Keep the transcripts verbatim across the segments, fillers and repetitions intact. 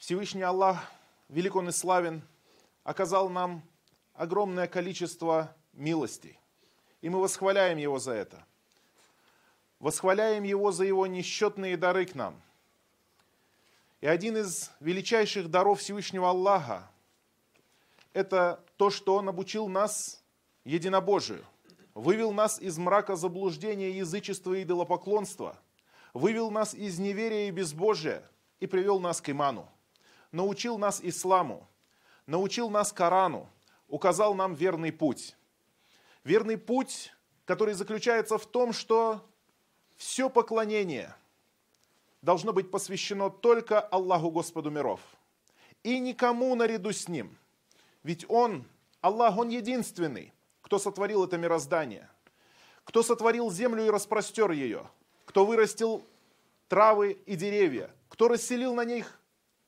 Всевышний Аллах, велик Он и славен, оказал нам огромное количество милостей. И мы восхваляем Его за это. Восхваляем Его за Его несчетные дары к нам. И один из величайших даров Всевышнего Аллаха – это то, что Он обучил нас единобожию, вывел нас из мрака заблуждения, язычества и идолопоклонства, вывел нас из неверия и безбожия и привел нас к иману, научил нас исламу, научил нас Корану, указал нам верный путь. Верный путь, который заключается в том, что все поклонение должно быть посвящено только Аллаху Господу миров и никому наряду с Ним. Ведь Он, Аллах, Он единственный, кто сотворил это мироздание, кто сотворил землю и распростер ее, кто вырастил травы и деревья, кто расселил на них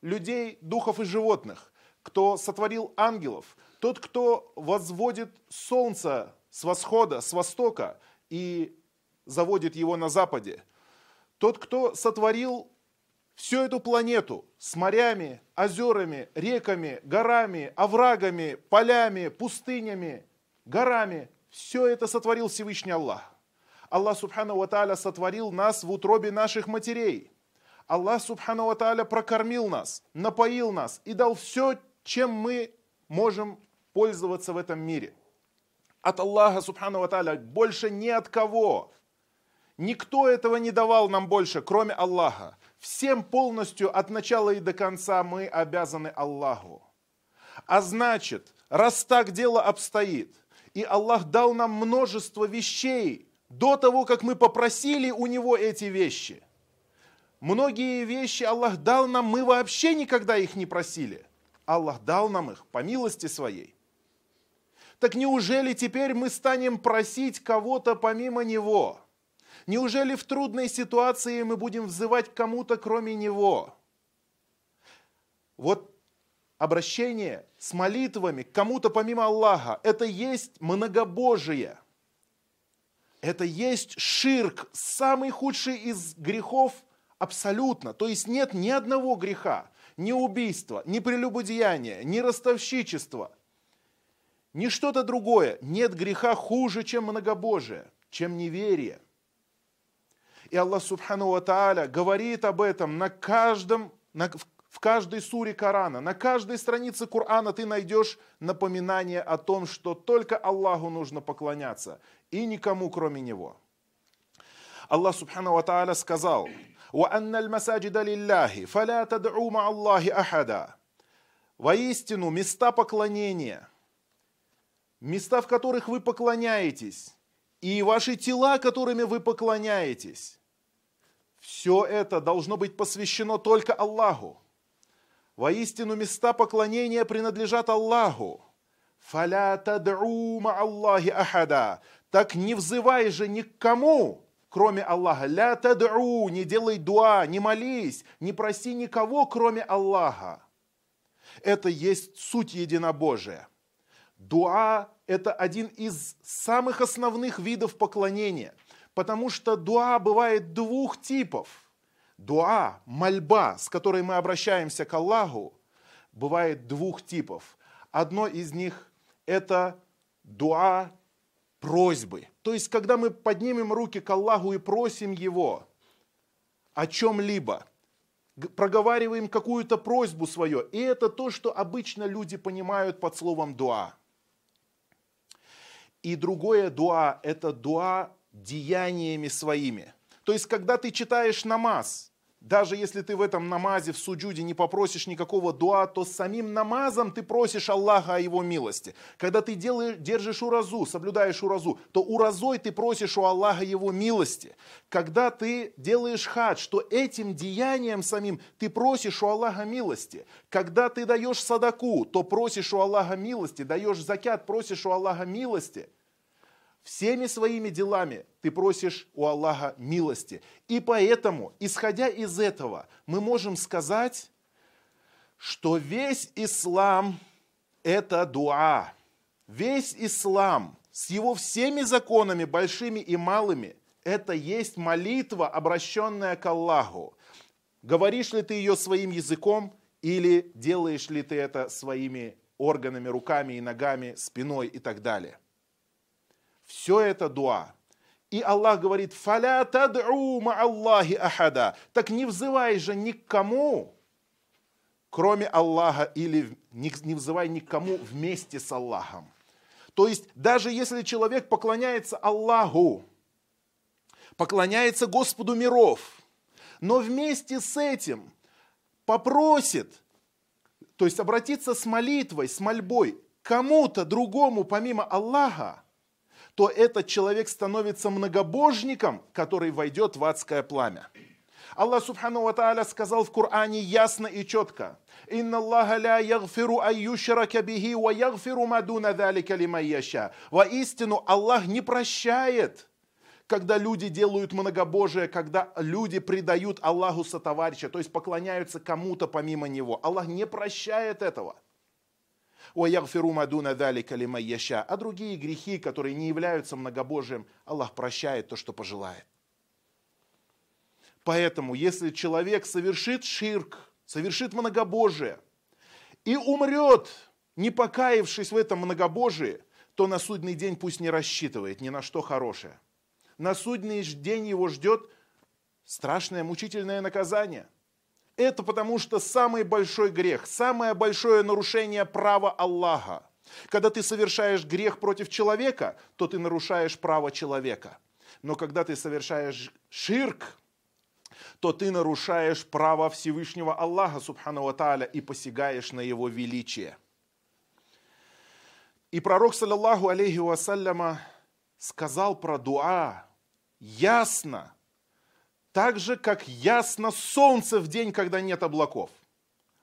людей, духов и животных, кто сотворил ангелов, тот, кто возводит солнце с восхода, с востока и заводит его на западе, тот, кто сотворил всю эту планету с морями, озерами, реками, горами, оврагами, полями, пустынями, горами, все это сотворил Всевышний Аллах. Аллах Субхану ва Тааля сотворил нас в утробе наших матерей. Аллах Субхану ва Тааля прокормил нас, напоил нас и дал все, чем мы можем пользоваться в этом мире. От Аллаха Субхану ва Тааля больше ни от кого. Никто этого не давал нам больше, кроме Аллаха. Всем полностью, от начала и до конца, мы обязаны Аллаху. А значит, раз так дело обстоит, и Аллах дал нам множество вещей до того, как мы попросили у Него эти вещи. Многие вещи Аллах дал нам, мы вообще никогда их не просили. Аллах дал нам их по милости Своей. Так неужели теперь мы станем просить кого-то помимо Него? Неужели в трудной ситуации мы будем взывать к кому-то, кроме Него? Вот обращение с молитвами к кому-то помимо Аллаха – это есть многобожие. Это есть ширк, самый худший из грехов абсолютно. То есть нет ни одного греха, ни убийства, ни прелюбодеяния, ни ростовщичества, ни что-то другое. Нет греха хуже, чем многобожие, чем неверие. И Аллах Субхану ва Тааля говорит об этом на каждом, на, в, в каждой суре Корана, на каждой странице Корана ты найдешь напоминание о том, что только Аллаху нужно поклоняться и никому кроме Него. Аллах Субхану ва Тааля сказал: «Уанна аль-масаджида лилляхи, фаля тад'у ма Аллахи ахада». Воистину, места поклонения, места, в которых вы поклоняетесь, и ваши тела, которыми вы поклоняетесь, все это должно быть посвящено только Аллаху. Воистину, места поклонения принадлежат Аллаху. «Фаля тад'у ма Аллахи ахада». Так не взывай же ни к кому, кроме Аллаха. «Ля тад'у», не делай дуа, не молись, не проси никого, кроме Аллаха. Это есть суть единобожия. Дуа – это один из самых основных видов поклонения. Потому что дуа бывает двух типов. Дуа, мольба, с которой мы обращаемся к Аллаху, бывает двух типов. Одно из них – это дуа просьбы. То есть, когда мы поднимем руки к Аллаху и просим Его о чем-либо, проговариваем какую-то просьбу свою. И это то, что обычно люди понимают под словом дуа. И другое дуа – это дуа деяниями своими. То есть, когда ты читаешь намаз, даже если ты в этом намазе, в суджуде не попросишь никакого дуа, то самим намазом ты просишь Аллаха о Его милости. Когда ты делаешь, держишь уразу, соблюдаешь уразу, то уразой ты просишь у Аллаха Его милости. Когда ты делаешь хадж, то этим деянием самим ты просишь у Аллаха милости. Когда ты даешь садаку, то просишь у Аллаха милости, даешь закят, просишь у Аллаха милости. Всеми своими делами ты просишь у Аллаха милости. И поэтому, исходя из этого, мы можем сказать, что весь ислам – это дуа. Весь ислам с его всеми законами, большими и малыми, это есть молитва, обращенная к Аллаху. Говоришь ли ты ее своим языком Или делаешь ли ты это своими органами, руками и ногами, спиной и так далее. Все это дуа. И Аллах говорит: «Фаля тад'у ма'аллахи ахада». Так не взывай же никому, кроме Аллаха, или не, не взывай никому вместе с Аллахом. То есть, даже если человек поклоняется Аллаху, поклоняется Господу миров, но вместе с этим попросит, то есть обратиться с молитвой, с мольбой кому-то другому помимо Аллаха, то этот человек становится многобожником, который войдет в адское пламя. Аллах субхану ва тааля сказал в Коране ясно и четко: «Инна Аллаха ля ягфиру айюшрака бихи ва ягфиру ма дуна залика лиман яша». Воистину Аллах не прощает, когда люди делают многобожие, когда люди предают Аллаху сотоварища, то есть поклоняются кому-то помимо Него. Аллах не прощает этого. «Ва ягфиру ма дуна залика лиман яша». А другие грехи, которые не являются многобожием, Аллах прощает то, что пожелает. Поэтому, если человек совершит ширк, совершит многобожие и умрет, не покаявшись в этом многобожии, то на судный день пусть не рассчитывает ни на что хорошее. На судный день его ждет страшное, мучительное наказание. Это потому, что самый большой грех, самое большое нарушение права Аллаха. Когда ты совершаешь грех против человека, то ты нарушаешь право человека. Но когда ты совершаешь ширк, то ты нарушаешь право Всевышнего Аллаха, субхану ва тааля, и посягаешь на его величие. И пророк, саллаллаху алейхи вассаляма, сказал про дуа ясно, так же, как ясно солнце в день, когда нет облаков.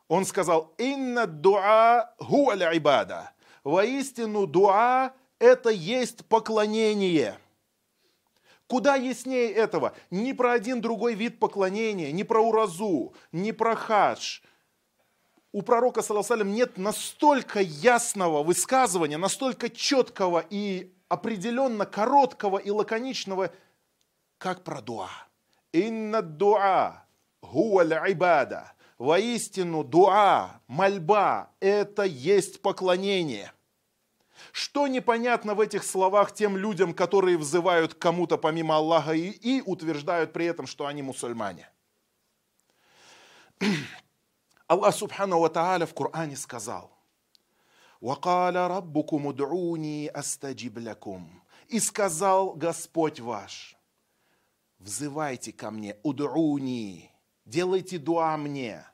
Он сказал: «Инна дуа хуа ля ибада». Воистину дуа – это есть поклонение. Куда яснее этого? Ни про один другой вид поклонения, ни про уразу, ни про хадж. У пророка, саллаллаху алейхи ва саллям, нет настолько ясного высказывания, настолько четкого и определенно короткого и лаконичного, как про дуа. «Инна дуа хуа л'ибада». Воистину дуа, мольба, это есть поклонение. Что непонятно в этих словах тем людям, которые взывают к кому-то помимо Аллаха и, и утверждают при этом, что они мусульмане? Аллах субхану ва тааля в Коране сказал: «Вакаля раббукум уд'уни астаджиб лякум». И сказал Господь ваш: «Взывайте ко мне, уд'уни, делайте дуа мне».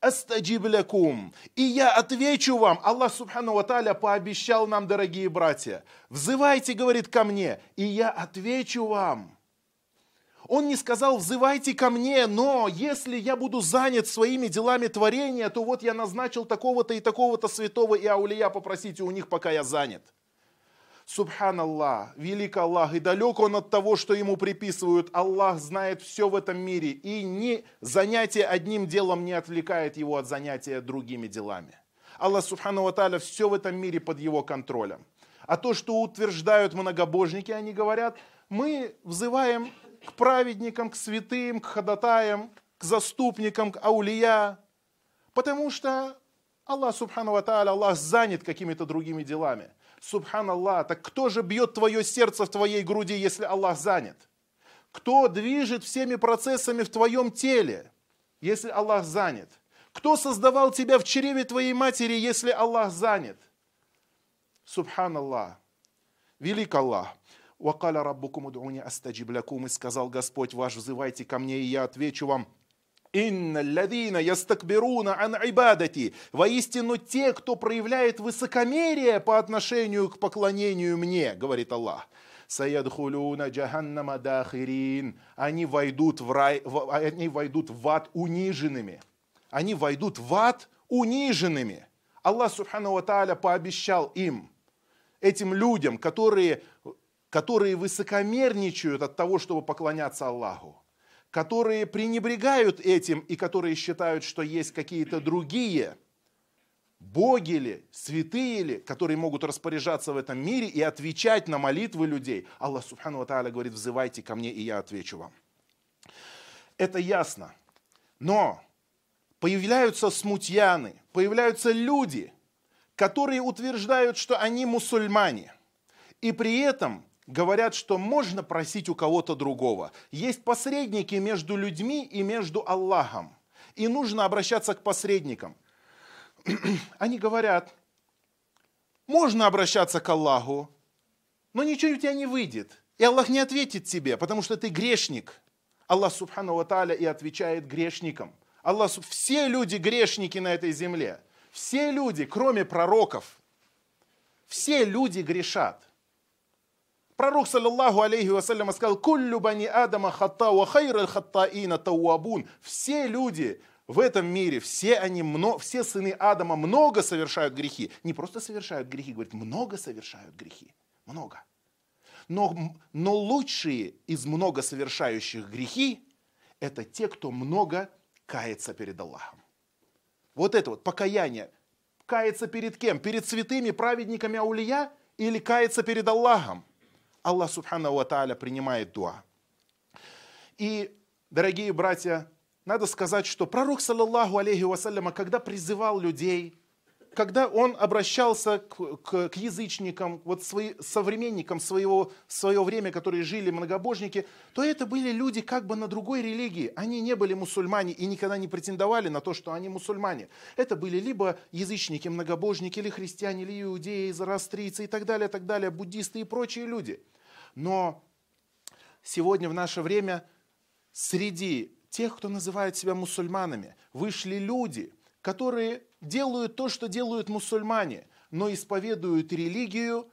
«Астаджиб лякум», и я отвечу вам. Аллах субхану ва тааля пообещал нам, дорогие братья: «Взывайте, — говорит, — ко мне, и я отвечу вам». Он не сказал: «Взывайте ко мне, но если я буду занят своими делами творения, то вот я назначил такого-то и такого-то святого и аулия, попросите у них, пока я занят». Субханаллах, велик Аллах, и далек он от того, что ему приписывают. Аллах знает все в этом мире, и ни занятие одним делом не отвлекает его от занятия другими делами. Аллах субхану ва тааля все в этом мире под его контролем. А то, что утверждают многобожники, они говорят: мы взываем к праведникам, к святым, к ходатаям, к заступникам, к аулия, потому что Аллах субхану ва тааля, Аллах занят какими-то другими делами. Субханаллах, так кто же бьет твое сердце в твоей груди, если Аллах занят? Кто движет всеми процессами в твоем теле, если Аллах занят? Кто создавал тебя в чреве твоей матери, если Аллах занят? Субханаллах, велик Аллах. «Вакаля раббукум уд'уни астаджиб лякум», и сказал Господь ваш: «Взывайте ко мне, и я отвечу вам». «Инна лядина ястакбируна ан ибадати». Воистину те, кто проявляет высокомерие по отношению к поклонению мне, говорит Аллах, «Саядхулюна джаханнама дахирин». Они войдут в рай, они войдут в ад униженными. Они войдут в ад униженными. Аллах субхану ва тааля пообещал им, этим людям, которые, которые высокомерничают от того, чтобы поклоняться Аллаху, которые пренебрегают этим и которые считают, что есть какие-то другие боги ли, святые ли, которые могут распоряжаться в этом мире и отвечать на молитвы людей. Аллах субхану ва тааля говорит: «Взывайте ко мне, и я отвечу вам». Это ясно. Но появляются смутьяны, появляются люди, которые утверждают, что они мусульмане, и при этом говорят, что можно просить у кого-то другого. Есть посредники между людьми и между Аллахом, и нужно обращаться к посредникам. Они говорят, можно обращаться к Аллаху, но ничего у тебя не выйдет, и Аллах не ответит тебе, потому что ты грешник. Аллах субхану ва тааля и отвечает грешникам. Аллах, все люди грешники на этой земле, все люди, кроме пророков, все люди грешат. Пророк, саллаллаху алейхи вассаляма, сказал: «Куллю бани адама хаттау, хайрал хаттаина тауабун». Все люди в этом мире, все они, все сыны Адама много совершают грехи. Не просто совершают грехи, говорит, много совершают грехи. Много. Но, но лучшие из много совершающих грехи – это те, кто много кается перед Аллахом. Вот это вот покаяние. Кается перед кем? Перед святыми праведниками аулия или кается перед Аллахом? Аллах субхану ва тааля принимает дуа. И, дорогие братья, надо сказать, что пророк, саллаллаху алейхи вассаляма, когда призывал людей, когда он обращался к, к, к язычникам, вот свои, современникам своего, свое время, которые жили многобожники, то это были люди как бы на другой религии. Они не были мусульмане и никогда не претендовали на то, что они мусульмане. Это были либо язычники, многобожники, или христиане, или иудеи, зороастрийцы и так далее, так далее, буддисты и прочие люди. Но сегодня в наше время среди тех, кто называет себя мусульманами, вышли люди, которые делают то, что делают мусульмане, но исповедуют религию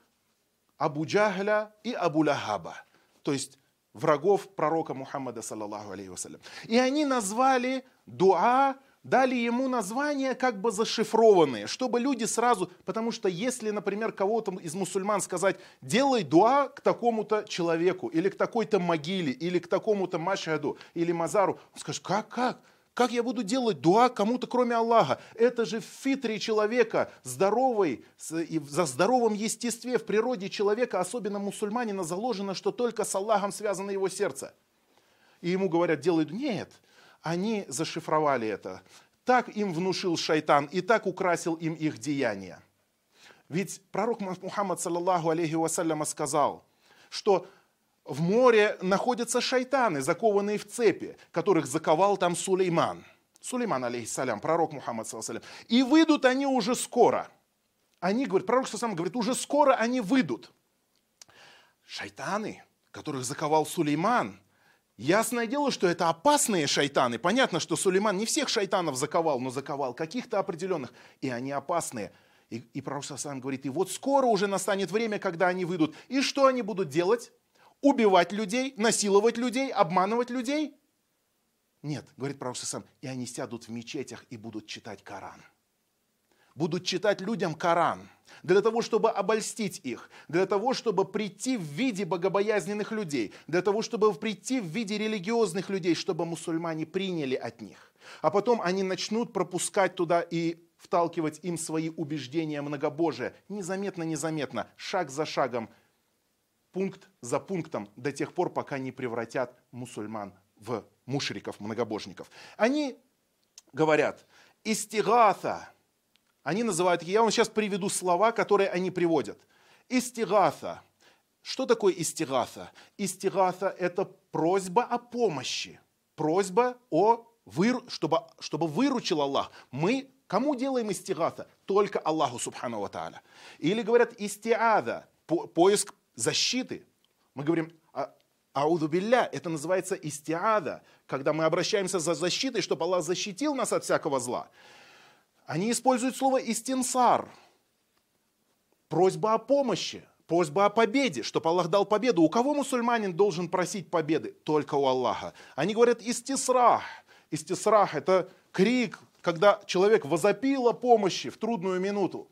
Абу Джахля и Абу Лахаба, то есть врагов пророка Мухаммада, саллаллаху алейхи вассалям. И они назвали дуа, дали ему названия как бы зашифрованные, чтобы люди сразу, потому что если, например, кого-то из мусульман сказать, делай дуа к такому-то человеку, или к такой-то могиле, или к такому-то машаду, или мазару, он скажет, как, как? Как я буду делать дуа кому-то, кроме Аллаха? Это же в фитре человека, здоровый, за здоровом естестве, в природе человека, особенно мусульманина, заложено, что только с Аллахом связано его сердце. И ему говорят, делай дуа. Нет, они зашифровали это. Так им внушил шайтан и так украсил им их деяния. Ведь пророк Мухаммад, саллаллаху алейхи вассаляма, сказал, что в море находятся шайтаны, закованные в цепи, которых заковал там Сулейман. Сулейман, алейхиссалям, пророк Мухаммад, саллаллаху. И выйдут они уже скоро. Они говорят, пророк сам говорит, уже скоро они выйдут. Шайтаны, которых заковал Сулейман. Ясное дело, что это опасные шайтаны. Понятно, что Сулейман не всех шайтанов заковал, но заковал каких-то определенных. И они опасные. И, и пророк сам говорит, и вот скоро уже настанет время, когда они выйдут. И что они будут делать? Убивать людей, насиловать людей, обманывать людей? Нет, говорит пророк сам, и они сядут в мечетях и будут читать Коран. Будут читать людям Коран для того, чтобы обольстить их, для того, чтобы прийти в виде богобоязненных людей, для того, чтобы прийти в виде религиозных людей, чтобы мусульмане приняли от них. А потом они начнут пропускать туда и вталкивать им свои убеждения многобожия. Незаметно-незаметно, шаг за шагом, пункт за пунктом, до тех пор, пока не превратят мусульман в мушриков, многобожников. Они говорят, истигатха, они называют, я вам сейчас приведу слова, которые они приводят. Истигатха, что такое истигатха? Истигатха – это просьба о помощи, просьба, о выр... чтобы, чтобы выручил Аллах. Мы кому делаем истигатха? Только Аллаху, субхану ва тааля. Или говорят истиада, по поиск защиты. Мы говорим «Аузу билля», это называется истиада, когда мы обращаемся за защитой, чтобы Аллах защитил нас от всякого зла. Они используют слово «истинсар», просьба о помощи, просьба о победе, чтобы Аллах дал победу. У кого мусульманин должен просить победы? Только у Аллаха. Они говорят «истисрах». «Истисрах» — это крик, когда человек возопил о помощи в трудную минуту.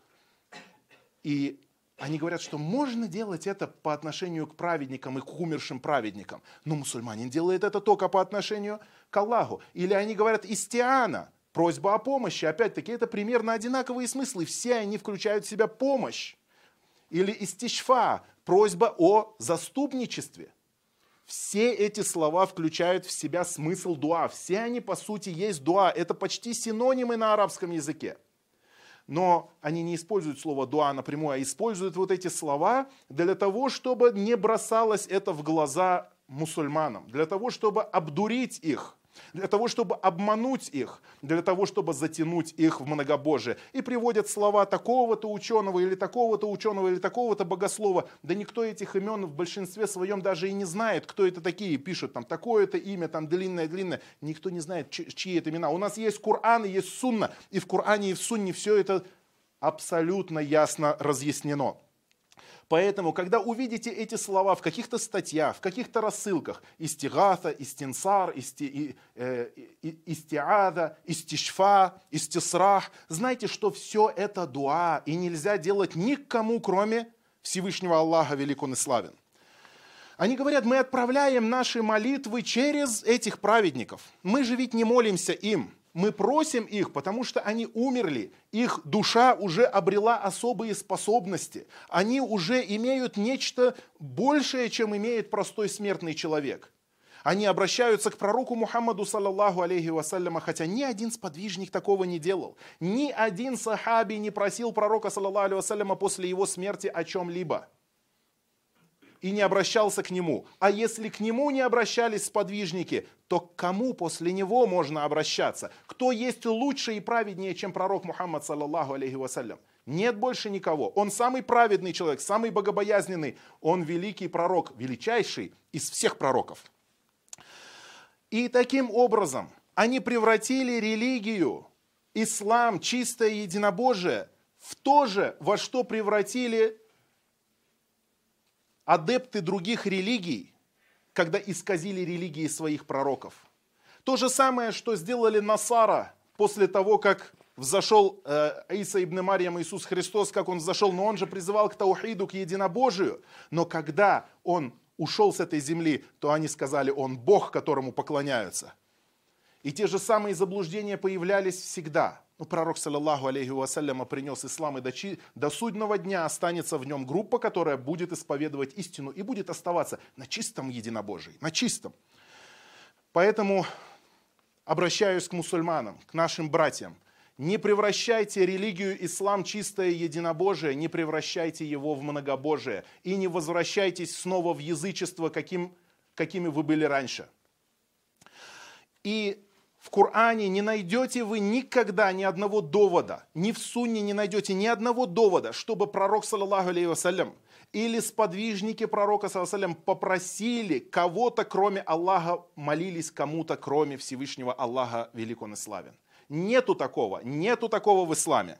И они говорят, что можно делать это по отношению к праведникам и к умершим праведникам. Но мусульманин делает это только по отношению к Аллаху. Или они говорят «истиана», просьба о помощи. Опять-таки, это примерно одинаковые смыслы. Все они включают в себя помощь. Или истишфа, просьба о заступничестве. Все эти слова включают в себя смысл дуа. Все они, по сути, есть дуа. Это почти синонимы на арабском языке. Но они не используют слово дуа напрямую, а используют вот эти слова для того, чтобы не бросалось это в глаза мусульманам, для того, чтобы обдурить их, для того, чтобы обмануть их, для того, чтобы затянуть их в многобожие. И приводят слова такого-то ученого или такого-то ученого или такого-то богослова. Да никто этих имен в большинстве своем даже и не знает, кто это такие. Пишут там такое-то имя, там длинное-длинное. Никто не знает, чьи это имена. У нас есть Коран и есть Сунна. И в Коране и в Сунне все это абсолютно ясно разъяснено. Поэтому, когда увидите эти слова в каких-то статьях, в каких-то рассылках, истигата, истинсар, исти, э, э, истиада, истишфа, истисрах, знайте, что все это дуа, и нельзя делать никому, кроме Всевышнего Аллаха, велик он и славен. Они говорят, мы отправляем наши молитвы через этих праведников, мы же ведь не молимся им. Мы просим их, потому что они умерли, их душа уже обрела особые способности, они уже имеют нечто большее, чем имеет простой смертный человек. Они обращаются к пророку Мухаммаду, саллаллаху алейхи вассаляма, хотя ни один сподвижник такого не делал, ни один сахаби не просил пророка, саллаллаху алейхи вассаляма, после его смерти о чем-либо. И не обращался к нему. А если к нему не обращались сподвижники, то к кому после него можно обращаться? Кто есть лучше и праведнее, чем пророк Мухаммад, саллаллаху алейхи вассалям? Нет больше никого. Он самый праведный человек, самый богобоязненный. Он великий пророк, величайший из всех пророков. И таким образом они превратили религию, ислам, чистое единобожие, в то же, во что превратили адепты других религий, когда исказили религии своих пророков. То же самое, что сделали Насара после того, как взошел э, Иса ибн Марьям, Иисус Христос, как он взошел, но он же призывал к таухиду, к единобожию. Но когда он ушел с этой земли, то они сказали, он Бог, которому поклоняются. И те же самые заблуждения появлялись всегда. Ну, пророк, саллаллаху алейхи вассаляма, принес ислам, и до, чи... до судного дня останется в нем группа, которая будет исповедовать истину и будет оставаться на чистом единобожии, на чистом. Поэтому обращаюсь к мусульманам, к нашим братьям. Не превращайте религию ислам, чистое единобожие, не превращайте его в многобожие. И не возвращайтесь снова в язычество, каким... какими вы были раньше. И в Коране не найдете вы никогда ни одного довода, ни в Сунне не найдете ни одного довода, чтобы пророк, саллаллаху алейхи вассалям, или сподвижники пророка, саллаллаху алейхи вассалям, попросили кого-то, кроме Аллаха, молились кому-то, кроме Всевышнего Аллаха, велик он и славен. Нету такого, нету такого в исламе.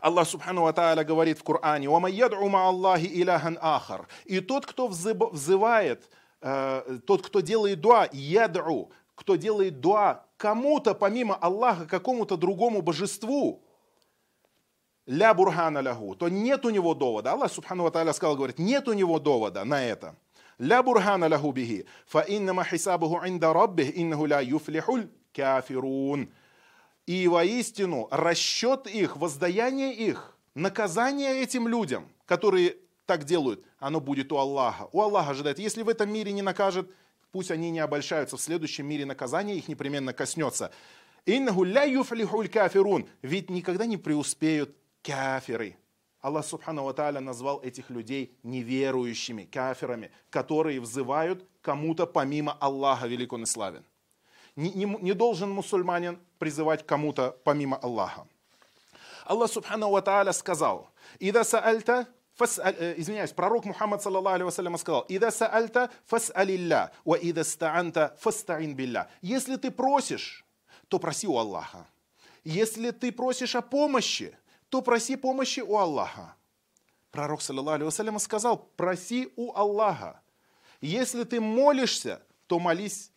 Аллах субхану ва тааля говорит в Коране: «Ва ман ядъу ма Аллахи иляхан ахар». И тот, кто взывает, э, тот, кто делает дуа, ядъу, кто делает дуа кому-то, помимо Аллаха, какому-то другому божеству, ля бурхана лягу, то нет у него довода. Аллах субхану ва тааля сказал, говорит, нет у него довода на это. Ля бурхана лягу бихи, фа иннама хисабуху инда раббих, иннаху ля юфлихуль кафирун. И воистину расчет их, воздаяние их, наказание этим людям, которые так делают, оно будет у Аллаха. У Аллаха ожидает, если в этом мире не накажет, пусть они не обольщаются, в следующем мире наказание их непременно коснется. «Иннаху ля юфлихуль кафирун», ведь никогда не преуспеют кафиры. Аллах субхану ва тааля назвал этих людей неверующими, кафирами, которые взывают кому-то помимо Аллаха, велик он и славен. Не, не, не должен мусульманин призывать кому-то помимо Аллаха. Аллах субхану ва тааля сказал: «Ида саальта». Извиняюсь, пророк Мухаммад, саллаллаху алейхи вассалям, сказал: «Ида саальта фас'алилля, ва ида стаанта фастаин билля». Если ты просишь, то проси у Аллаха. Если ты просишь о помощи, то проси помощи у Аллаха. Пророк, саллаллаху алейхи вассалям, сказал: проси у Аллаха. Если ты молишься, то молись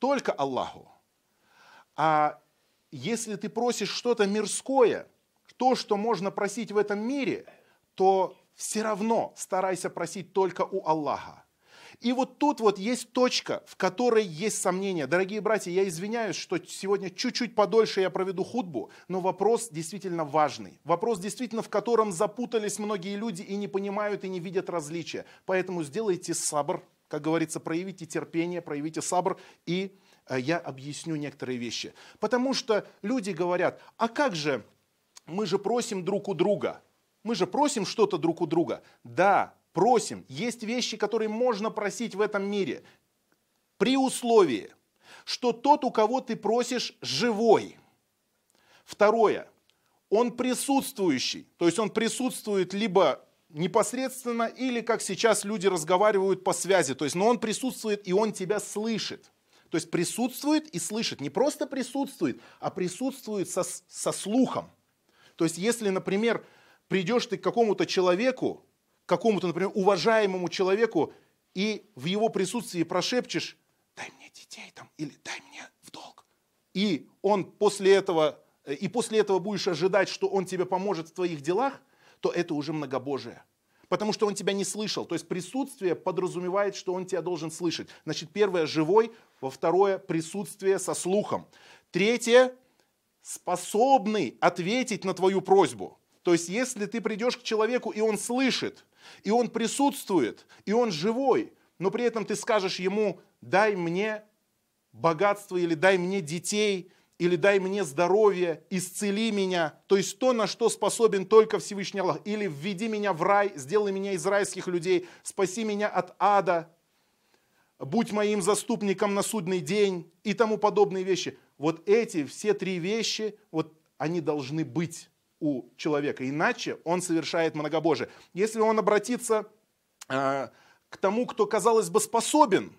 только Аллаху. А если ты просишь что-то мирское, то, что можно просить в этом мире, то все равно старайся просить только у Аллаха. И вот тут вот есть точка, в которой есть сомнения. Дорогие братья, я извиняюсь, что сегодня чуть-чуть подольше я проведу хутбу, но вопрос действительно важный. Вопрос действительно, в котором запутались многие люди и не понимают, и не видят различия. Поэтому сделайте сабр, Как говорится, проявите терпение, проявите сабр, и я объясню некоторые вещи. Потому что люди говорят, а как же, мы же просим друг у друга, мы же просим что-то друг у друга. Да, просим, есть вещи, которые можно просить в этом мире, при условии, что тот, у кого ты просишь, живой. Второе, он присутствующий, то есть он присутствует либо непосредственно, или как сейчас люди разговаривают по связи, то есть но он присутствует и он тебя слышит. То есть присутствует и слышит, не просто присутствует, а присутствует со, со слухом. То есть если, например, придешь ты к какому-то человеку, к какому-то, например, уважаемому человеку, и в его присутствии прошепчешь, дай мне детей там, или дай мне в долг. И он после этого... и после этого будешь ожидать, что он тебе поможет в твоих делах, то это уже многобожие. Потому что он тебя не слышал. То есть присутствие подразумевает, что он тебя должен слышать. Значит, первое – живой, во второе – присутствие со слухом. Третье – способный ответить на твою просьбу. То есть если ты придешь к человеку, и он слышит, и он присутствует, и он живой, но при этом ты скажешь ему «дай мне богатство» или «дай мне детей», или дай мне здоровье, исцели меня, то есть то, на что способен только Всевышний Аллах, или введи меня в рай, сделай меня из райских людей, спаси меня от ада, будь моим заступником на судный день и тому подобные вещи. Вот эти все три вещи, вот они должны быть у человека, иначе он совершает многобожие. Если он обратится э, к тому, кто, казалось бы, способен,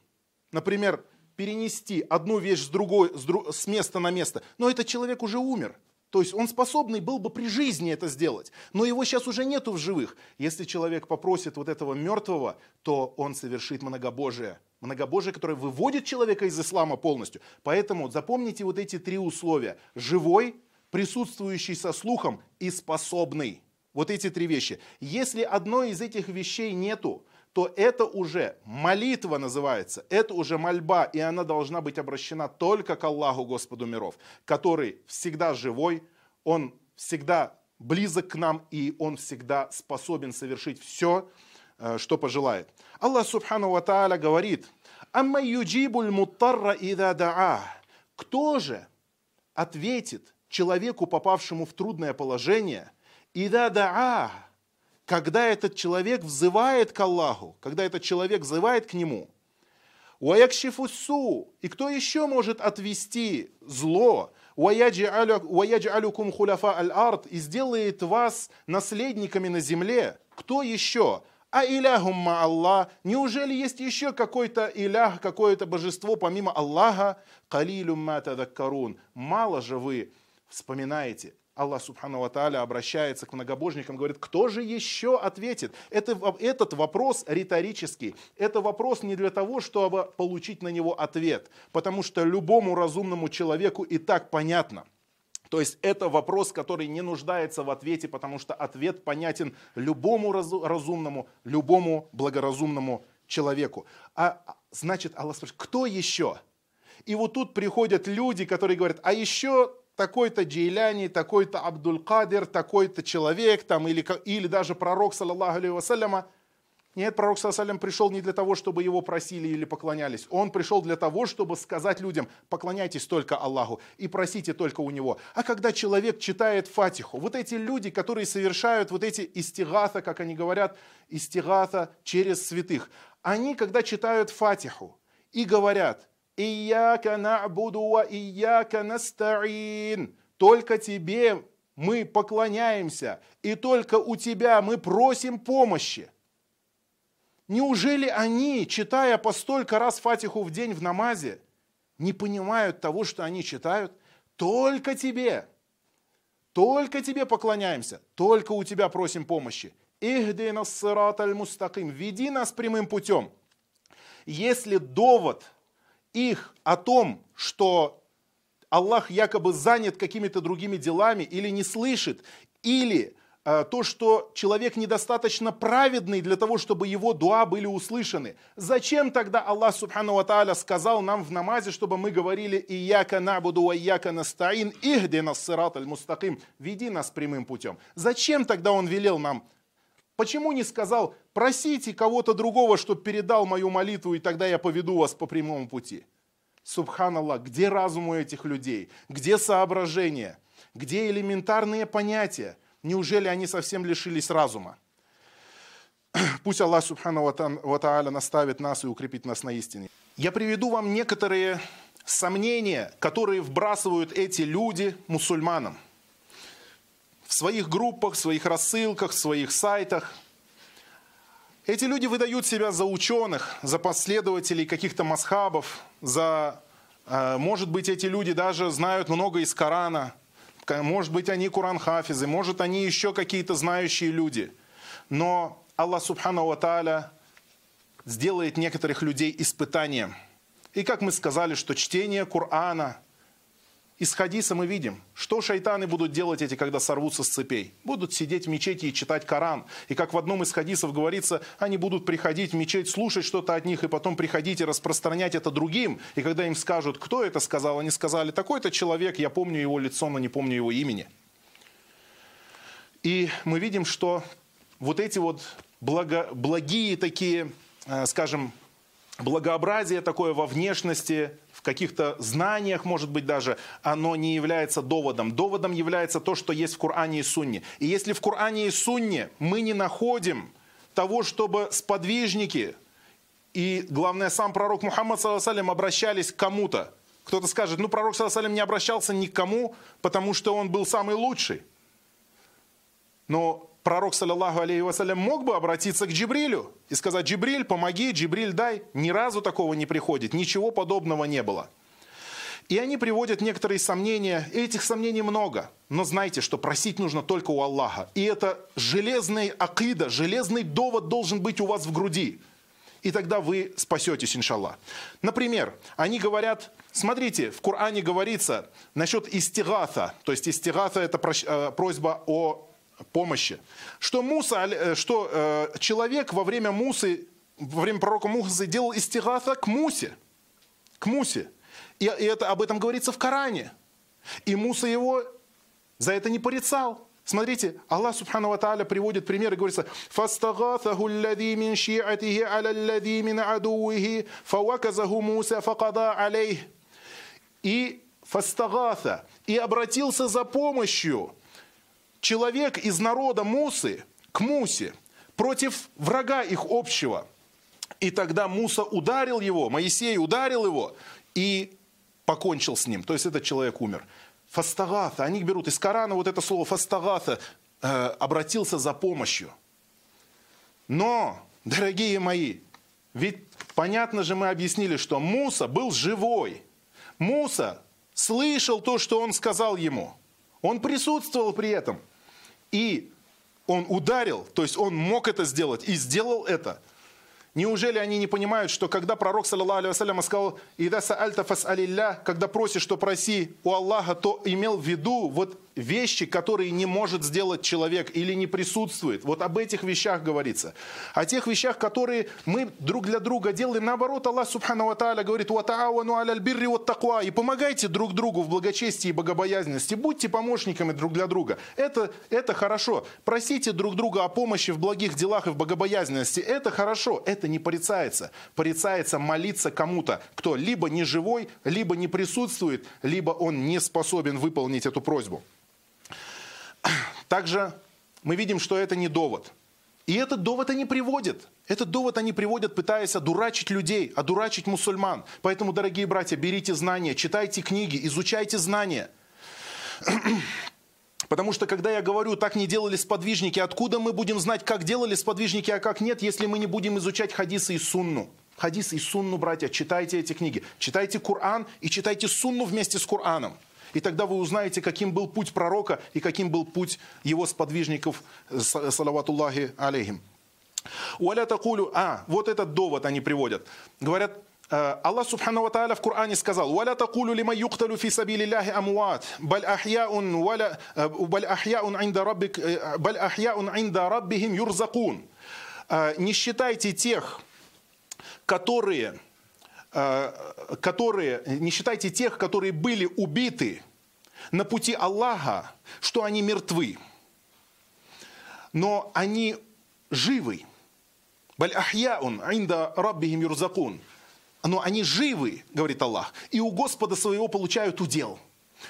например, перенести одну вещь с, другой, с, друг, с места на место. Но этот человек уже умер. То есть он способный был бы при жизни это сделать. Но его сейчас уже нету в живых. Если человек попросит вот этого мертвого, то он совершит многобожие. Многобожие, которое выводит человека из ислама полностью. Поэтому запомните вот эти три условия. Живой, присутствующий со слухом и способный. Вот эти три вещи. Если одной из этих вещей нету, то это уже молитва называется, это уже мольба, и она должна быть обращена только к Аллаху, Господу миров, который всегда живой, он всегда близок к нам, и он всегда способен совершить все, что пожелает. Аллах Субхану ва Тааля говорит, «Амма юджибуль муттарра ида даа». Кто же ответит человеку, попавшему в трудное положение, «Ида даа», когда этот человек взывает к Аллаху, когда этот человек взывает к Нему, и кто еще может отвести зло, и сделает вас наследниками на земле, кто еще? А иляхумма Аллах, неужели есть еще какой-то илях, какое-то божество помимо Аллаха? Калилюмма тадаккарун, мало же вы вспоминаете. Аллах Субхану ва Тааля обращается к многобожникам, говорит, кто же еще ответит? Это, этот вопрос риторический. Это вопрос не для того, чтобы получить на него ответ. Потому что любому разумному человеку и так понятно. То есть это вопрос, который не нуждается в ответе, потому что ответ понятен любому разумному, любому благоразумному человеку. А значит, Аллах спрашивает, кто еще? И вот тут приходят люди, которые говорят, а еще... такой-то Джейляни, такой-то Абдул-Кадир, такой-то человек, там, или, или даже пророк, саллаллаху алейхи вассаляма. Нет, пророк, саллаллаху алейхи вассалям, пришел не для того, чтобы его просили или поклонялись. Он пришел для того, чтобы сказать людям, поклоняйтесь только Аллаху и просите только у Него. А когда человек читает Фатиху, вот эти люди, которые совершают вот эти истигата, как они говорят, истигата через святых, они, когда читают Фатиху и говорят, «Ияка на'буду ва ияка настаин». Только тебе мы поклоняемся, и только у тебя мы просим помощи. Неужели они, читая по столько раз Фатиху в день в намазе, не понимают того, что они читают? Только тебе, только тебе поклоняемся, только у тебя просим помощи. «Ихдина ссират аль-мустаким», веди нас прямым путем. Если довод их о том, что Аллах якобы занят какими-то другими делами или не слышит, или э, то, что человек недостаточно праведный для того, чтобы его дуа были услышаны. Зачем тогда Аллах Субхану ва Тааля сказал нам в намазе, чтобы мы говорили «Ияка набуду ва ияка настаин, ихди нас сират аль-мустаким», «Веди нас прямым путем». Зачем тогда Он велел нам Почему не сказал: просите кого-то другого, чтобы передал мою молитву, и тогда я поведу вас по прямому пути? Субханаллах, где разум у этих людей? Где соображения? Где элементарные понятия? Неужели они совсем лишились разума? Пусть Аллах субхана ва тааля наставит нас и укрепит нас на истине. Я приведу вам некоторые сомнения, которые вбрасывают эти люди мусульманам. В своих группах, в своих рассылках, в своих сайтах. Эти люди выдают себя за ученых, за последователей каких-то мазхабов, за, может быть, эти люди даже знают много из Корана, может быть, они Куран-хафизы, может, они еще какие-то знающие люди. Но Аллах субхана ва тааля сделает некоторых людей испытанием. И как мы сказали, что чтение Корана, из хадиса мы видим, что шайтаны будут делать эти, когда сорвутся с цепей. Будут сидеть в мечети и читать Коран. И как в одном из хадисов говорится, они будут приходить в мечеть, слушать что-то от них, и потом приходить и распространять это другим. И когда им скажут, кто это сказал, они сказали: такой-то человек, я помню его лицо, но не помню его имени. И мы видим, что вот эти вот благо, благие такие, скажем, благообразие такое во внешности, в каких-то знаниях, может быть, даже, оно не является доводом. Доводом является то, что есть в Коране и Сунне. И если в Коране и Сунне мы не находим того, чтобы сподвижники и, главное, сам пророк Мухаммад, саллаллаху алейхи ва саллям, обращались к кому-то. Кто-то скажет: ну, пророк, саллаллаху алейхи ва саллям, не обращался ни к кому, потому что он был самый лучший. Но пророк, саллаллаху алейхи ва саллям, мог бы обратиться к Джибрилю и сказать: Джибриль, помоги, Джибриль, дай. Ни разу такого не приходит, ничего подобного не было. И они приводят некоторые сомнения, и этих сомнений много. Но знайте, что просить нужно только у Аллаха. И это железная акида, железный довод должен быть у вас в груди. И тогда вы спасетесь, иншаллах. Например, они говорят, смотрите, в Коране говорится насчет истигата, то есть истигата — это просьба о помощи, что, Муса, что э, человек во время Мусы, во время пророка Мусы делал истигаса к Мусе, к Мусе, и, и это, об этом говорится в Коране, и Муса его за это не порицал. Смотрите, Аллах субхана ва тааля приводит пример и говорится: «Фастагатаху лладзи мин шиатихи аля лладзи мин адуихи, фаваказаху Муса факада алейх». И «фастагата» — и обратился за помощью человек из народа Мусы к Мусе против врага их общего. И тогда Муса ударил его, Моисей ударил его и покончил с ним. То есть этот человек умер. Фастагата. Они берут из Корана вот это слово фастагата, э, обратился за помощью. Но, дорогие мои, ведь понятно же, мы объяснили, что Муса был живой. Муса слышал то, что он сказал ему. Он присутствовал при этом, и он ударил, то есть он мог это сделать, и сделал это. Неужели они не понимают, что когда пророк, саллаллаху алейхи ва саллям, сказал: «Ида саальта фас'алиллях», когда просишь, что проси у Аллаха, то имел в виду вот вещи, которые не может сделать человек или не присутствует. Вот об этих вещах говорится. О тех вещах, которые мы друг для друга делаем. Наоборот, Аллах субхану ва тааля говорит: «Ва таавану аля бирри ва таква», и помогайте друг другу в благочестии и богобоязненности. Будьте помощниками друг для друга. Это, это хорошо. Просите друг друга о помощи в благих делах и в богобоязненности. Это хорошо. Это не порицается. Порицается молиться кому-то, кто либо не живой, либо не присутствует, либо он не способен выполнить эту просьбу. Также мы видим, что это не довод. И этот довод они приводят. Этот довод они приводят, пытаясь одурачить людей, одурачить мусульман. Поэтому, дорогие братья, берите знания, читайте книги, изучайте знания. Потому что, когда я говорю, так не делали сподвижники, откуда мы будем знать, как делали сподвижники, а как нет, если мы не будем изучать хадисы и сунну? Хадисы и сунну, братья, читайте эти книги. Читайте Коран и читайте сунну вместе с Кораном. И тогда вы узнаете, каким был путь пророка и каким был путь его сподвижников, салаватуллахи алейхим. Уаля такулю, а, вот этот довод они приводят. Говорят, Аллах субхану ва тааля в Коране сказал: «Уаля такулю лима юкталю фи сабилилляхи амуат, баль ахьяун валя, баль ахьяун инда раббик, баль ахьяун инда раббихим юрзакун». Не считайте тех, которые... которые, не считайте тех, которые были убиты на пути Аллаха, что они мертвы. Но они живы. Но они живы, говорит Аллах, и у Господа своего получают удел.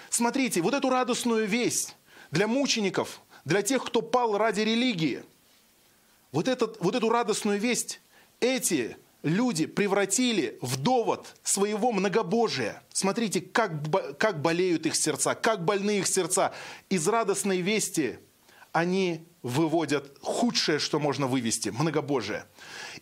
Смотрите, вот эту радостную весть для мучеников, для тех, кто пал ради религии, вот, этот, вот эту радостную весть эти люди превратили в довод своего многобожия. Смотрите, как, как болеют их сердца, как больны их сердца. Из радостной вести они выводят худшее, что можно вывести, многобожие.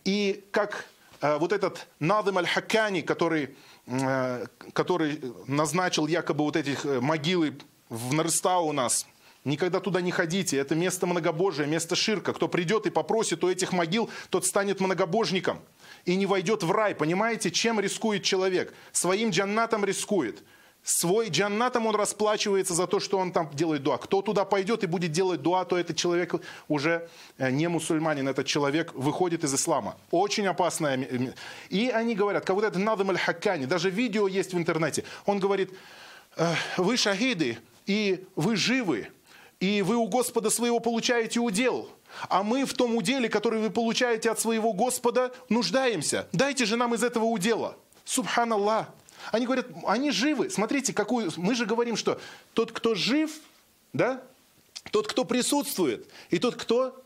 И как э, вот этот Назым аль-Хаккани, который, э, который назначил якобы вот этих могилы в Нарыстау у нас, никогда туда не ходите, это место многобожия, место ширка. Кто придет и попросит у этих могил, тот станет многобожником и не войдет в рай. Понимаете, чем рискует человек? Своим джаннатом рискует. Свой джаннатом он расплачивается за то, что он там делает дуа. Кто туда пойдет и будет делать дуа, то этот человек уже не мусульманин, этот человек выходит из ислама. Очень опасная. И они говорят, как вот этот Назым аль-Хаккани, даже видео есть в интернете. Он говорит, вы шахиды, и вы живы, и вы у Господа своего получаете удел. А мы в том уделе, который вы получаете от своего Господа, нуждаемся. Дайте же нам из этого удела. Субханаллах. Они говорят, они живы. Смотрите, какую... мы же говорим, что тот, кто жив, да? Тот, кто присутствует, и тот, кто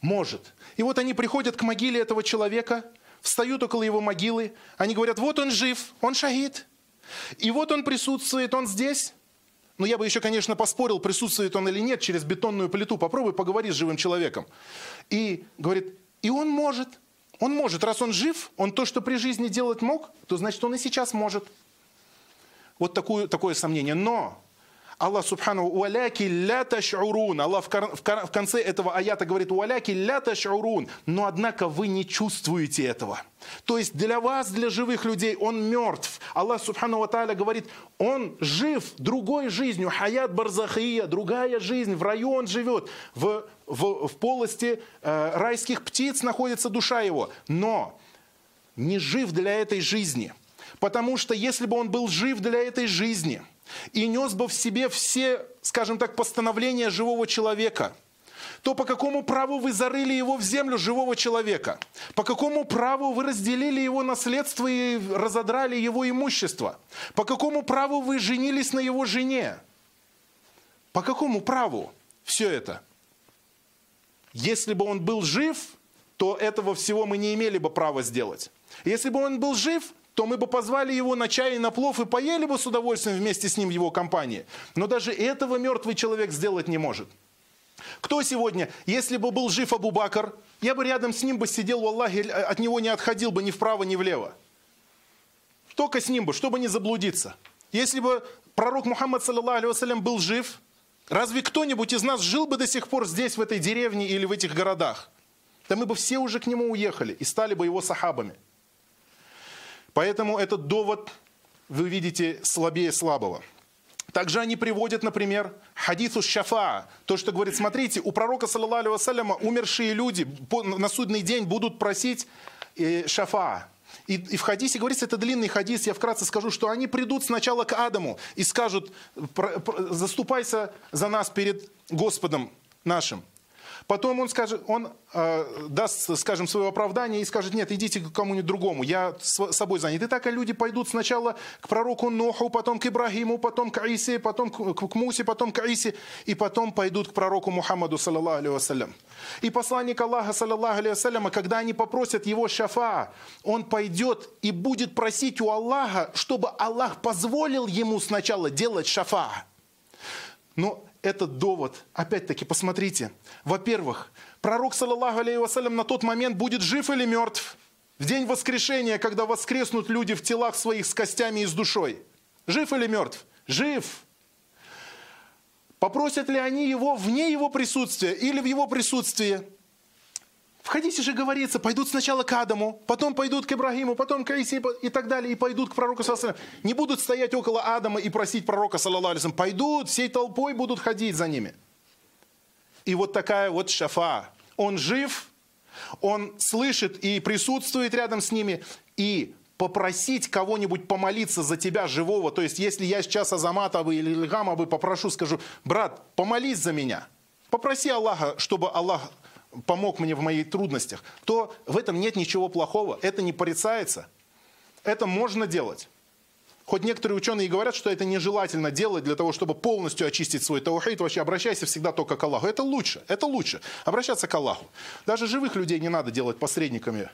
может. И вот они приходят к могиле этого человека, встают около его могилы, они говорят, вот он жив, он шахид, и вот он присутствует, он здесь. Но я бы еще, конечно, поспорил, присутствует он или нет, через бетонную плиту. Попробуй поговори с живым человеком. И говорит, и он может. Он может. Раз он жив, он то, что при жизни делать мог, то значит, он и сейчас может. Вот такую, такое сомнение. Но Аллах субхану уаляки ля таш'урун. Аллах в конце этого аята говорит уаляки ля таш'урун. Но однако вы не чувствуете этого. То есть для вас, для живых людей, он мертв. Аллах субхану ва тааля говорит, он жив другой жизнью. Хаят барзахия, другая жизнь. В раю он живет. В, в, в полости э, райских птиц находится душа его. Но не жив для этой жизни. Потому что если бы он был жив для этой жизни... и нес бы в себе все, скажем так, постановления живого человека, то по какому праву вы зарыли его в землю, живого человека? По какому праву вы разделили его наследство и разодрали его имущество? По какому праву вы женились на его жене? По какому праву все это? Если бы он был жив, то этого всего мы не имели бы права сделать. Если бы он был жив, то мы бы позвали его на чай и на плов и поели бы с удовольствием вместе с ним в его компании. Но даже этого мертвый человек сделать не может. Кто сегодня, если бы был жив Абу Бакр, я бы рядом с ним бы сидел, валлахи, от него не отходил бы ни вправо, ни влево. Только с ним бы, чтобы не заблудиться. Если бы пророк Мухаммад, саллаллаху алейхи вассалям, был жив, разве кто-нибудь из нас жил бы до сих пор здесь, в этой деревне или в этих городах? Да мы бы все уже к нему уехали и стали бы его сахабами. Поэтому этот довод, вы видите, слабее слабого. Также они приводят, например, хадису шафаа. То, что говорит, смотрите, у пророка, саллаллаху алейхи вассаляма, умершие люди на судный день будут просить шафаа. И, и в хадисе говорится, это длинный хадис, я вкратце скажу, что они придут сначала к Адаму и скажут, заступайся за нас перед Господом нашим. Потом он, скажет, он э, даст, скажем, свое оправдание и скажет, нет, идите к кому-нибудь другому, я с собой занят. И так люди пойдут сначала к пророку Нуху, потом к Ибрахиму, потом к Исе, потом к, к Мусе, потом к Исе, и потом пойдут к пророку Мухаммаду, саллаллаху алейхи вассалям. И посланник Аллаха, саллаллаху алейхи вассаляма, когда они попросят его шафаа, он пойдет и будет просить у Аллаха, чтобы Аллах позволил ему сначала делать шафаа. Но этот довод, опять-таки, посмотрите. Во-первых, пророк, саллаллаху алейхи вассалям, на тот момент будет жив или мертв? В день воскрешения, когда воскреснут люди в телах своих с костями и с душой. Жив или мертв? Жив. Попросят ли они его вне его присутствия или в его присутствии? В хадисе же говорится, пойдут сначала к Адаму, потом пойдут к Ибрагиму, потом к Исе и так далее, и пойдут к пророку, саллаллаху алейхи вассалям. Не будут стоять около Адама и просить пророка, саллаллаху алейхи вассалям. Пойдут, всей толпой будут ходить за ними. И вот такая вот шафа. Он жив, он слышит и присутствует рядом с ними. И попросить кого-нибудь помолиться за тебя живого, то есть если я сейчас Азамата или Ильгама попрошу, скажу, брат, помолись за меня. Попроси Аллаха, чтобы Аллах помог мне в моих трудностях, то в этом нет ничего плохого, это не порицается, это можно делать. Хоть некоторые ученые и говорят, что это нежелательно делать для того, чтобы полностью очистить свой таухид, вообще обращайся всегда только к Аллаху. Это лучше, это лучше, обращаться к Аллаху. Даже живых людей не надо делать посредниками.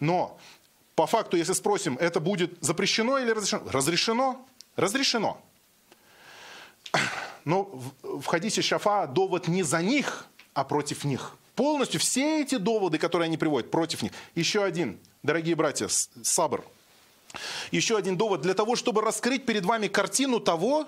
Но по факту, если спросим, это будет запрещено или разрешено? Разрешено, разрешено. Но в хадисе Шафа довод не за них, а против них. Полностью все эти доводы, которые они приводят, против них. Еще один, дорогие братья, сабр. Еще один довод для того, чтобы раскрыть перед вами картину того,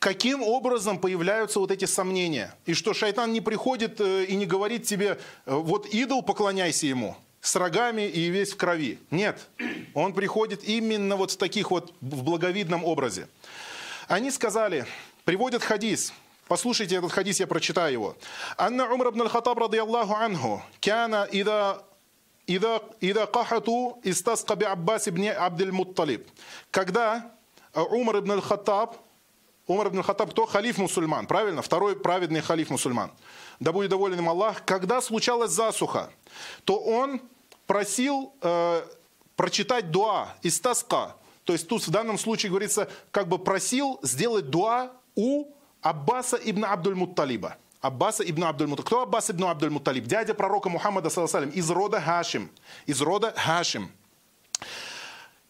каким образом появляются вот эти сомнения. И что шайтан не приходит и не говорит тебе, вот идол, поклоняйся ему, с рогами и весь в крови. Нет, он приходит именно вот в таких вот, в благовидном образе. Они сказали, приводят хадис. Послушайте этот хадис, я прочитаю его. «Анна Умар ибн Хаттаб, радияллаху анху, кяна ида... «Ида кахату истаска би Аббас ибн Абдул-Мутталиб». Когда Умар ибн Хаттаб, Умар ибн Хаттаб, кто? Халиф мусульман, правильно? Второй праведный халиф мусульман. Да будет доволен им Аллах. Когда случалась засуха, то он просил э, прочитать дуа, истаска. То есть тут в данном случае говорится, как бы просил сделать дуа у Аббаса ибн Абдул-Мутталиба. Аббаса ибн Абдул-Мутталиб. Кто Аббас ибн Абдул-Мутталиб? Дядя пророка Мухаммада, саллаллаху алейхи ва саллям, из рода Хашим. Из рода Хашим.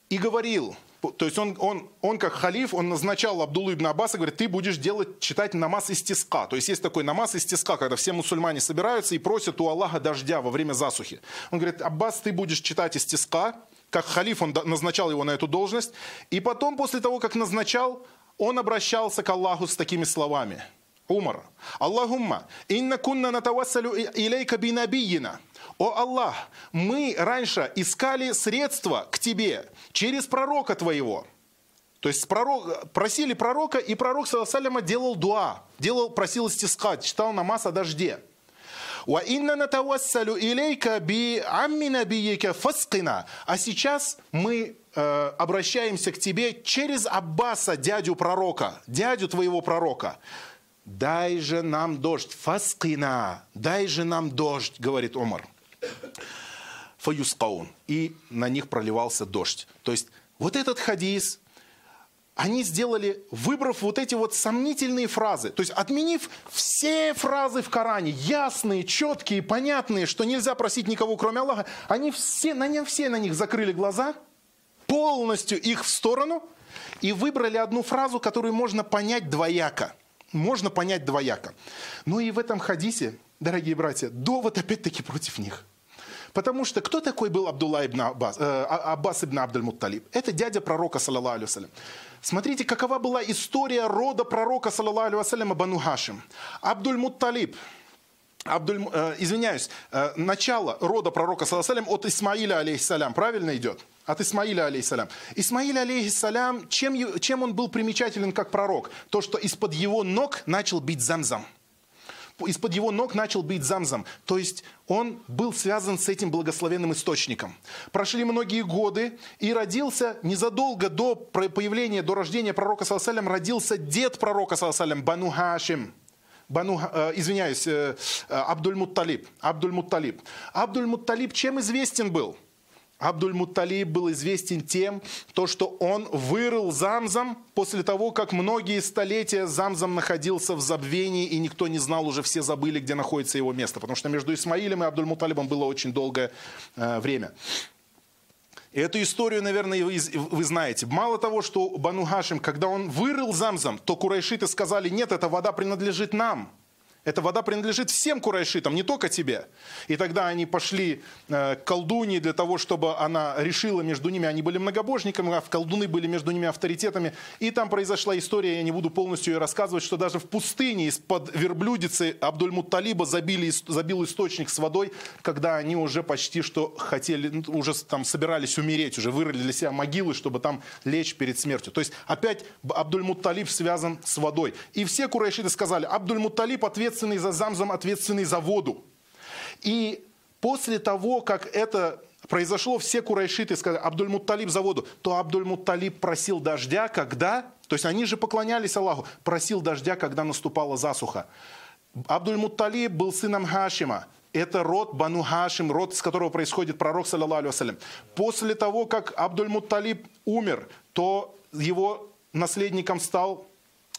И говорил, то есть он, он, он как халиф, он назначал Абдуллу ибн Аббаса, говорит, ты будешь делать, читать намаз истиска. То есть есть такой намаз истиска, когда все мусульмане собираются и просят у Аллаха дождя во время засухи. Он говорит, Аббас, ты будешь читать истиска. Как халиф он назначал его на эту должность. И потом, после того, как назначал, он обращался к Аллаху с такими словами. Умар. Аллахумма, инна кунна натавассалю илейка бинабийина. О Аллах, мы раньше искали средства к тебе через пророка твоего. То есть пророк, просили пророка, и пророк, саллаллаху алейхи ва саллям, делал дуа, делал, просил истиска, читал намаз о дожде. Ва инна натавассалю илейка би амми набийика фасқина. А сейчас мы обращаемся к тебе через Аббаса, дядю пророка, дядю твоего пророка. «Дай же нам дождь, фаскина, дай же нам дождь», говорит Умар. «Фаюскаун». И на них проливался дождь. То есть вот этот хадис, они сделали, выбрав вот эти вот сомнительные фразы, то есть отменив все фразы в Коране, ясные, четкие, понятные, что нельзя просить никого, кроме Аллаха, они все на, них, все на них закрыли глаза, полностью их в сторону, и выбрали одну фразу, которую можно понять двояко. Можно понять двояко. Но и в этом хадисе, дорогие братья, довод опять-таки против них. Потому что кто такой был Абдулла ибн Аббас, э, Аббас ибн Абдул-Мутталиб? Это дядя пророка, саллаллаху алейхи ва саллям. Смотрите, какова была история рода пророка, саллаллаху алейхи ва саллям, Бану Хашим. Абдул-Мутталиб, Абдуль, э, извиняюсь, э, начало рода пророка, саллаллаху алейхи ва саллям, от Исмаиля, алейхиссалям, правильно идет? От Исмаиля, алейхиссалям. Исмаиль, алейхиссалям, чем, чем он был примечателен как пророк? То, что из-под его ног начал бить замзам. Из-под его ног начал бить замзам. То есть он был связан с этим благословенным источником. Прошли многие годы, и родился незадолго до появления, до рождения пророка, саллаллаху алейхи ва саллям, родился дед пророка, саллаллаху алейхи ва саллям, Бану Хашим. Бану, э, извиняюсь, э, Абдуль-Мутталиб. Абдуль-Мутталиб. Абдуль-Мутталиб чем известен был? Абдуль-Мутталиб был известен тем, то, что он вырыл Замзам после того, как многие столетия Замзам находился в забвении, и никто не знал, уже все забыли, где находится его место. Потому что между Исмаилем и Абдуль-Мутталибом было очень долгое э, время. И эту историю, наверное, вы, вы знаете. Мало того, что Бану Хашим, когда он вырыл Замзам, то курайшиты сказали, нет, эта вода принадлежит нам. Эта вода принадлежит всем курайшитам, не только тебе. И тогда они пошли к колдуне для того, чтобы она решила между ними. Они были многобожниками, а в колдуны были между ними авторитетами. И там произошла история, я не буду полностью ее рассказывать, что даже в пустыне из-под верблюдицы Абдуль-Мутталиба забили, забил источник с водой, когда они уже почти что хотели, уже там собирались умереть, уже вырыли для себя могилы, чтобы там лечь перед смертью. То есть опять Абдуль-Мутталиб связан с водой. И все курайшиты сказали, Абдуль-Мутталиб ответил, ответственный за Замзам, ответственный за воду. И после того, как это произошло, все курайшиты сказали, Абдуль-Мутталиб за воду, то Абдуль-Мутталиб просил дождя, когда... То есть они же поклонялись Аллаху. Просил дождя, когда наступала засуха. Абдуль-Мутталиб был сыном Хашима. Это род Бану Хашим, род, с которого происходит пророк, саллаллаху алейхи вассалям. После того, как Абдуль-Мутталиб умер, то его наследником стал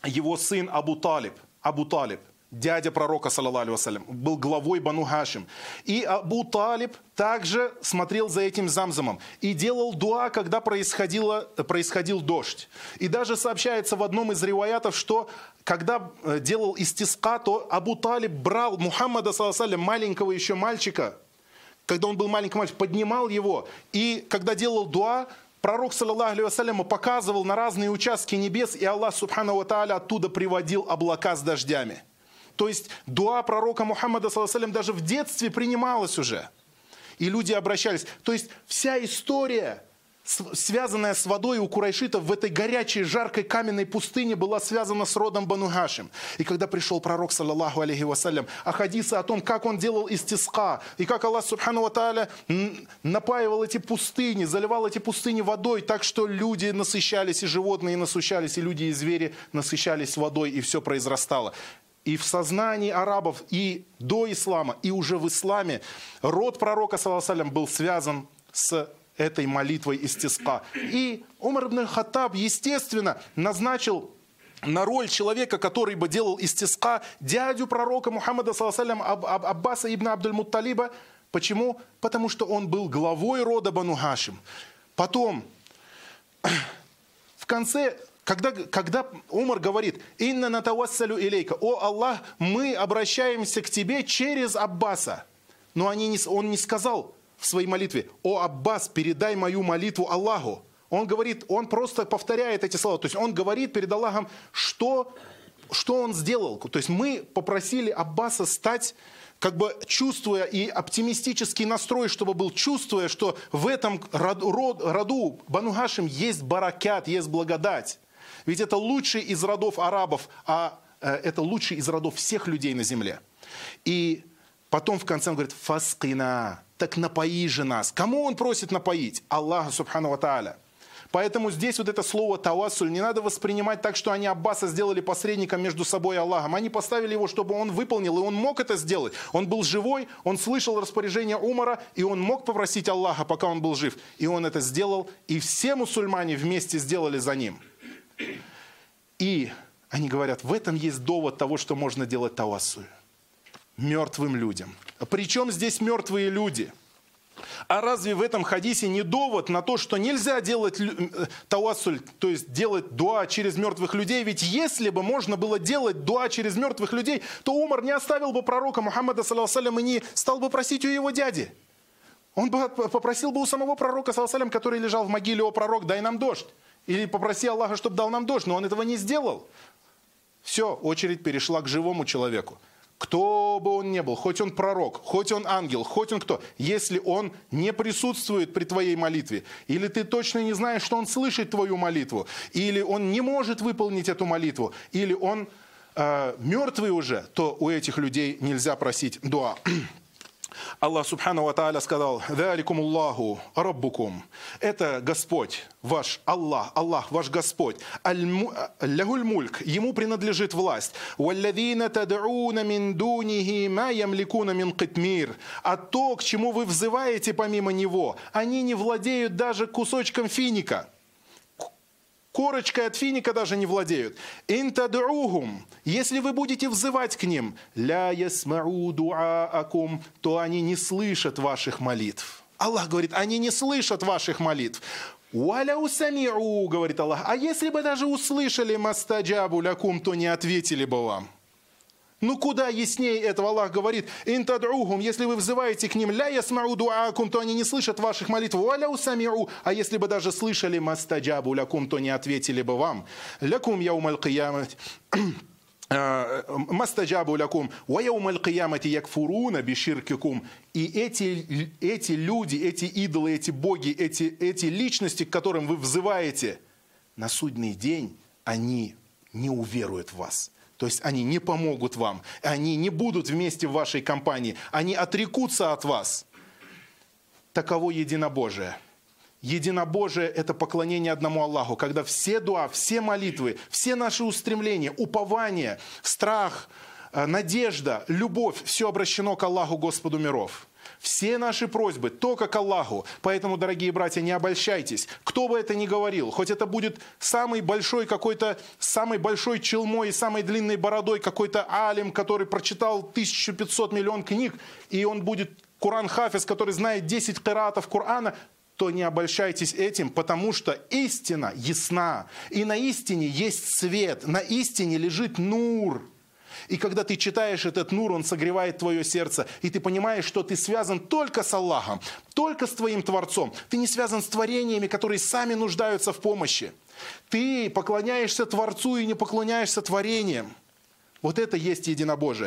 его сын Абу Талиб. Абу Талиб, дядя пророка, саллаллаху алейхи вассалям, был главой Бану Хашим. И Абу Талиб также смотрел за этим Замзамом и делал дуа, когда происходило, происходил дождь. И даже сообщается в одном из риваятов, что когда делал истиска, то Абу Талиб брал Мухаммада, маленького еще мальчика, когда он был маленький мальчик, поднимал его, и когда делал дуа, пророк, саллаллаху алейхи вассалям, показывал на разные участки небес, и Аллах, субхану ва тааля, оттуда приводил облака с дождями. То есть дуа пророка Мухаммада, саллаллаху алейхи вассалям, даже в детстве принималась уже. И люди обращались. То есть вся история, связанная с водой у курайшитов в этой горячей, жаркой каменной пустыне, была связана с родом Бану Хашим. И когда пришел пророк, саллаллаху алейхи вассалям, а хадисы о том, как он делал истиска, и как Аллах, субхану ва тааля, напаивал эти пустыни, заливал эти пустыни водой, так что люди насыщались, и животные насыщались, и люди, и звери насыщались водой, и все произрастало. И в сознании арабов, и до ислама, и уже в исламе род пророка, саллаллаху алейхи вассалям, был связан с этой молитвой истиска. И Умар ибн Хаттаб, естественно, назначил на роль человека, который бы делал истиска, дядю пророка Мухаммада, саллаллаху алейхи вассалям, Аббаса ибн Абдул-Мутталиба. Почему? Потому что он был главой рода Бану Хашим. Потом, в конце, когда, когда Умар говорит: «Инна натавассалю илейка», «О Аллах, мы обращаемся к тебе через Аббаса». Но они не, он не сказал в своей молитве: «О Аббас, передай мою молитву Аллаху». Он говорит, он просто повторяет эти слова. То есть он говорит перед Аллахом, что, что он сделал. То есть мы попросили Аббаса стать, как бы чувствуя, и оптимистический настрой, чтобы был, чувствуя, что в этом роду, роду Бану Хашим есть баракят, есть благодать. Ведь это лучший из родов арабов, а это лучший из родов всех людей на земле. И потом в конце он говорит: «Фаскина», так напои же нас. Кому он просит напоить? Аллаху, субхану ва тааля. Поэтому здесь вот это слово «тавассуль» не надо воспринимать так, что они Аббаса сделали посредником между собой и Аллахом. Они поставили его, чтобы он выполнил, и он мог это сделать. Он был живой, он слышал распоряжение Умара, и он мог попросить Аллаха, пока он был жив. И он это сделал, и все мусульмане вместе сделали за ним. И они говорят, в этом есть довод того, что можно делать тавассуль мертвым людям. Причем здесь мертвые люди? А разве в этом хадисе не довод на то, что нельзя делать тавассуль, то есть делать дуа через мертвых людей? Ведь если бы можно было делать дуа через мертвых людей, то Умар не оставил бы пророка Мухаммада, саллаллаху алейхи ва саллям, и не стал бы просить у его дяди. Он бы попросил бы у самого пророка, саллаллаху алейхи ва саллям, который лежал в могиле: «О пророк, дай нам дождь». Или попроси Аллаха, чтобы дал нам дождь. Но он этого не сделал. Все, очередь перешла к живому человеку. Кто бы он ни был, хоть он пророк, хоть он ангел, хоть он кто. Если он не присутствует при твоей молитве, или ты точно не знаешь, что он слышит твою молитву, или он не может выполнить эту молитву, или он э, мертвый уже, то у этих людей нельзя просить дуа. Аллах, субхану ва тааля, сказал: «Заликум Аллаху раббукум». Это Господь ваш, Аллах, Аллах ваш Господь. Лягуль мульк, ему принадлежит власть. Валлазина тадауна мин дунихи ма ямликуна мин китмир. А то, к чему вы взываете помимо него, они не владеют даже кусочком финика. Корочкой от финика даже не владеют. «Интадругум», если вы будете взывать к ним, «ля ясмау дуаакум», то они не слышат ваших молитв. Аллах говорит, они не слышат ваших молитв. «Уаляу самиу», говорит Аллах, а если бы даже услышали «мастаджабу лякум», то не ответили бы вам. Ну куда яснее этого Аллах говорит: «Интадругум», если вы взываете к ним, «ля ясмау дуаакум», то они не слышат ваших молитв. «Валяу самиу», а если бы даже слышали «мастаджабу лякум», то не ответили бы вам. «Лякум яумаль киямати». «Мастаджабу лякум, ва яумаль киямати якфуруна биширкикум». И эти, эти люди, эти идолы, эти боги, эти, эти личности, к которым вы взываете, на судный день они не уверуют в вас. То есть они не помогут вам, они не будут вместе в вашей компании, они отрекутся от вас. Таково единобожие. Единобожие – это поклонение одному Аллаху, когда все дуа, все молитвы, все наши устремления, упование, страх, надежда, любовь, все обращено к Аллаху, Господу миров. Все наши просьбы только к Аллаху. Поэтому, дорогие братья, не обольщайтесь. Кто бы это ни говорил, хоть это будет самый большой какой-то, самой большой челмой и самой длинной бородой какой-то алим, который прочитал тысячу пятьсот миллионов книг, и он будет Куран-хафиз, который знает десять киратов Корана, то не обольщайтесь этим, потому что истина ясна. И на истине есть свет, на истине лежит нур. И когда ты читаешь этот нур, он согревает твое сердце. И ты понимаешь, что ты связан только с Аллахом, только с твоим Творцом. Ты не связан с творениями, которые сами нуждаются в помощи. Ты поклоняешься Творцу и не поклоняешься творениям. Вот это есть единобожие.